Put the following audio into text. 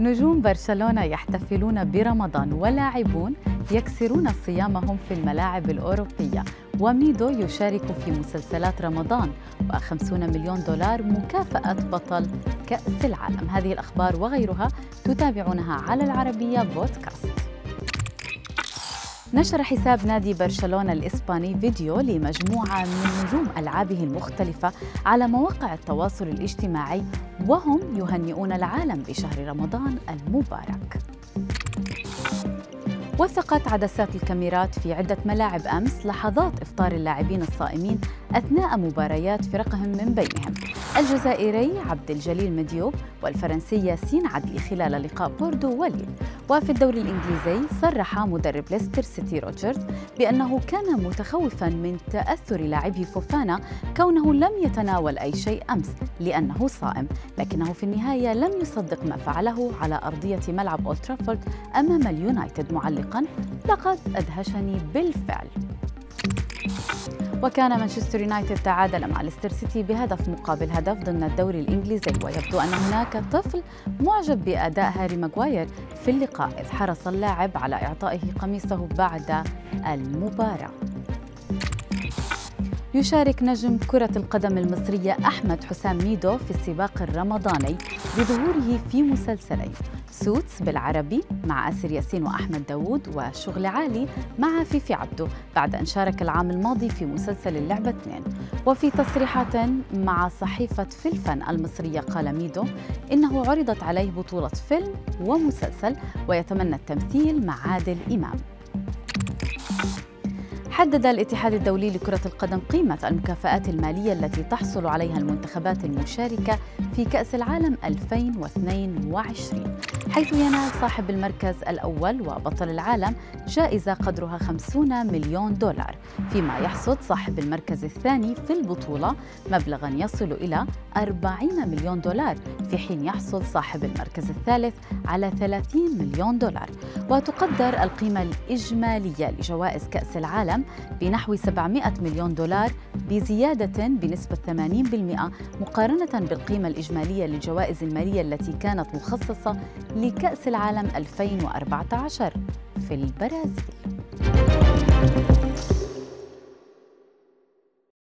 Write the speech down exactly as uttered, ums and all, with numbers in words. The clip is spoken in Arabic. نجوم برشلونة يحتفلون برمضان ولاعبون يكسرون صيامهم في الملاعب الأوروبية، وميدو يشارك في مسلسلات رمضان، وخمسين مليون دولار مكافأة بطل كأس العالم. هذه الأخبار وغيرها تتابعونها على العربية بودكاست. نشر حساب نادي برشلونة الإسباني فيديو لمجموعة من نجوم ألعابه المختلفة على مواقع التواصل الاجتماعي وهم يهنئون العالم بشهر رمضان المبارك. وثقت عدسات الكاميرات في عدة ملاعب أمس لحظات إفطار اللاعبين الصائمين أثناء مباريات فرقهم، من بينهم الجزائري عبد الجليل مديوب والفرنسية سين عدلي خلال لقاء بوردو وليل. وفي الدوري الإنجليزي صرح مدرب ليستر سيتي روجرز بأنه كان متخوفاً من تأثر لاعبه فوفانا كونه لم يتناول أي شيء أمس لأنه صائم، لكنه في النهاية لم يصدق ما فعله على أرضية ملعب أولدترافورد أمام اليونايتد، معلقاً: لقد أدهشني بالفعل. وكان مانشستر يونايتد تعادل مع ليستر سيتي بهدف مقابل هدف ضمن الدوري الإنجليزي، ويبدو أن هناك طفل معجب بأداء هاري ماغواير في اللقاء، إذ حرص اللاعب على إعطائه قميصه بعد المباراة. يشارك نجم كرة القدم المصرية أحمد حسام ميدو في السباق الرمضاني بظهوره في مسلسلين: سوتس بالعربي مع أسير ياسين وأحمد داوود، وشغل عالي مع فيفي عبدو، بعد أن شارك العام الماضي في مسلسل اللعبة اثنين. وفي تصريحات مع صحيفة فيلفن المصرية قال ميدو إنه عرضت عليه بطولة فيلم ومسلسل ويتمنى التمثيل مع عادل إمام. حدد الاتحاد الدولي لكرة القدم قيمة المكافآت المالية التي تحصل عليها المنتخبات المشاركة في كأس العالم ألفين واثنين وعشرين، حيث ينال صاحب المركز الأول وبطل العالم جائزة قدرها خمسين مليون دولار، فيما يحصد صاحب المركز الثاني في البطولة مبلغاً يصل إلى أربعين مليون دولار، في حين يحصل صاحب المركز الثالث على ثلاثين مليون دولار. وتقدر القيمة الإجمالية لجوائز كأس العالم بنحو سبعمائة مليون دولار، بزيادة بنسبة ثمانين بالمئة مقارنة بالقيمة الإجمالية للجوائز المالية التي كانت مخصصة لكأس العالم ألفين وأربعة عشر في البرازيل.